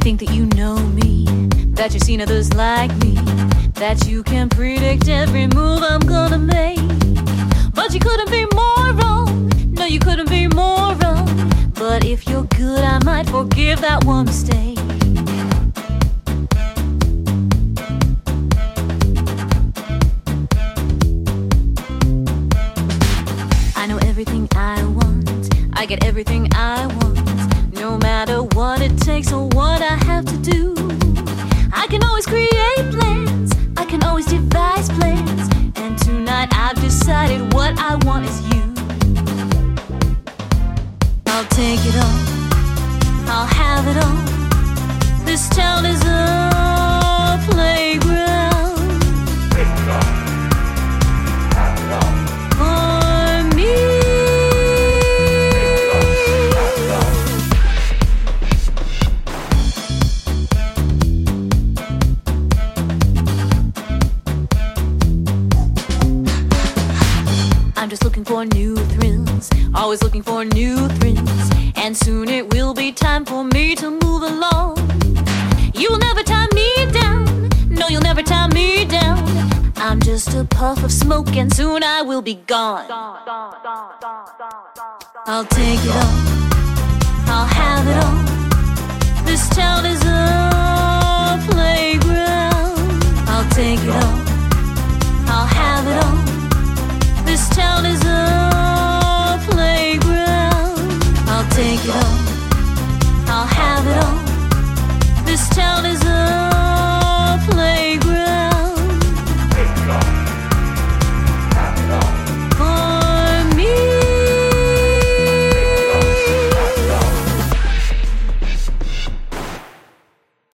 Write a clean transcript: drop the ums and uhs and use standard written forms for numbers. think that you know me, that you've seen others like me, that you can predict every move I'm gonna make. But you couldn't be more wrong. No, you couldn't be more wrong. But if you're good, I might forgive that one mistake. I know everything I want. I get everything I want, no matter what it takes or what I have to do. I can always create plans. I can always devise plans. And tonight I've decided what I want is you. I'll take it all. I'll have it all. This town is a playground. Take it all. Have it all. For me. Take it all. Have it all. I'm just looking for new thrills. Always looking for new thrills. And soon it will be time for me to move along. You'll never tie me down. No, you'll never tie me down. I'm just a puff of smoke and soon I will be gone. I'll take it all. I'll have it all. This town is a playground. I'll take it all. I'll have it all. This town is a playground. I'll take it all. I'll have it all. This town is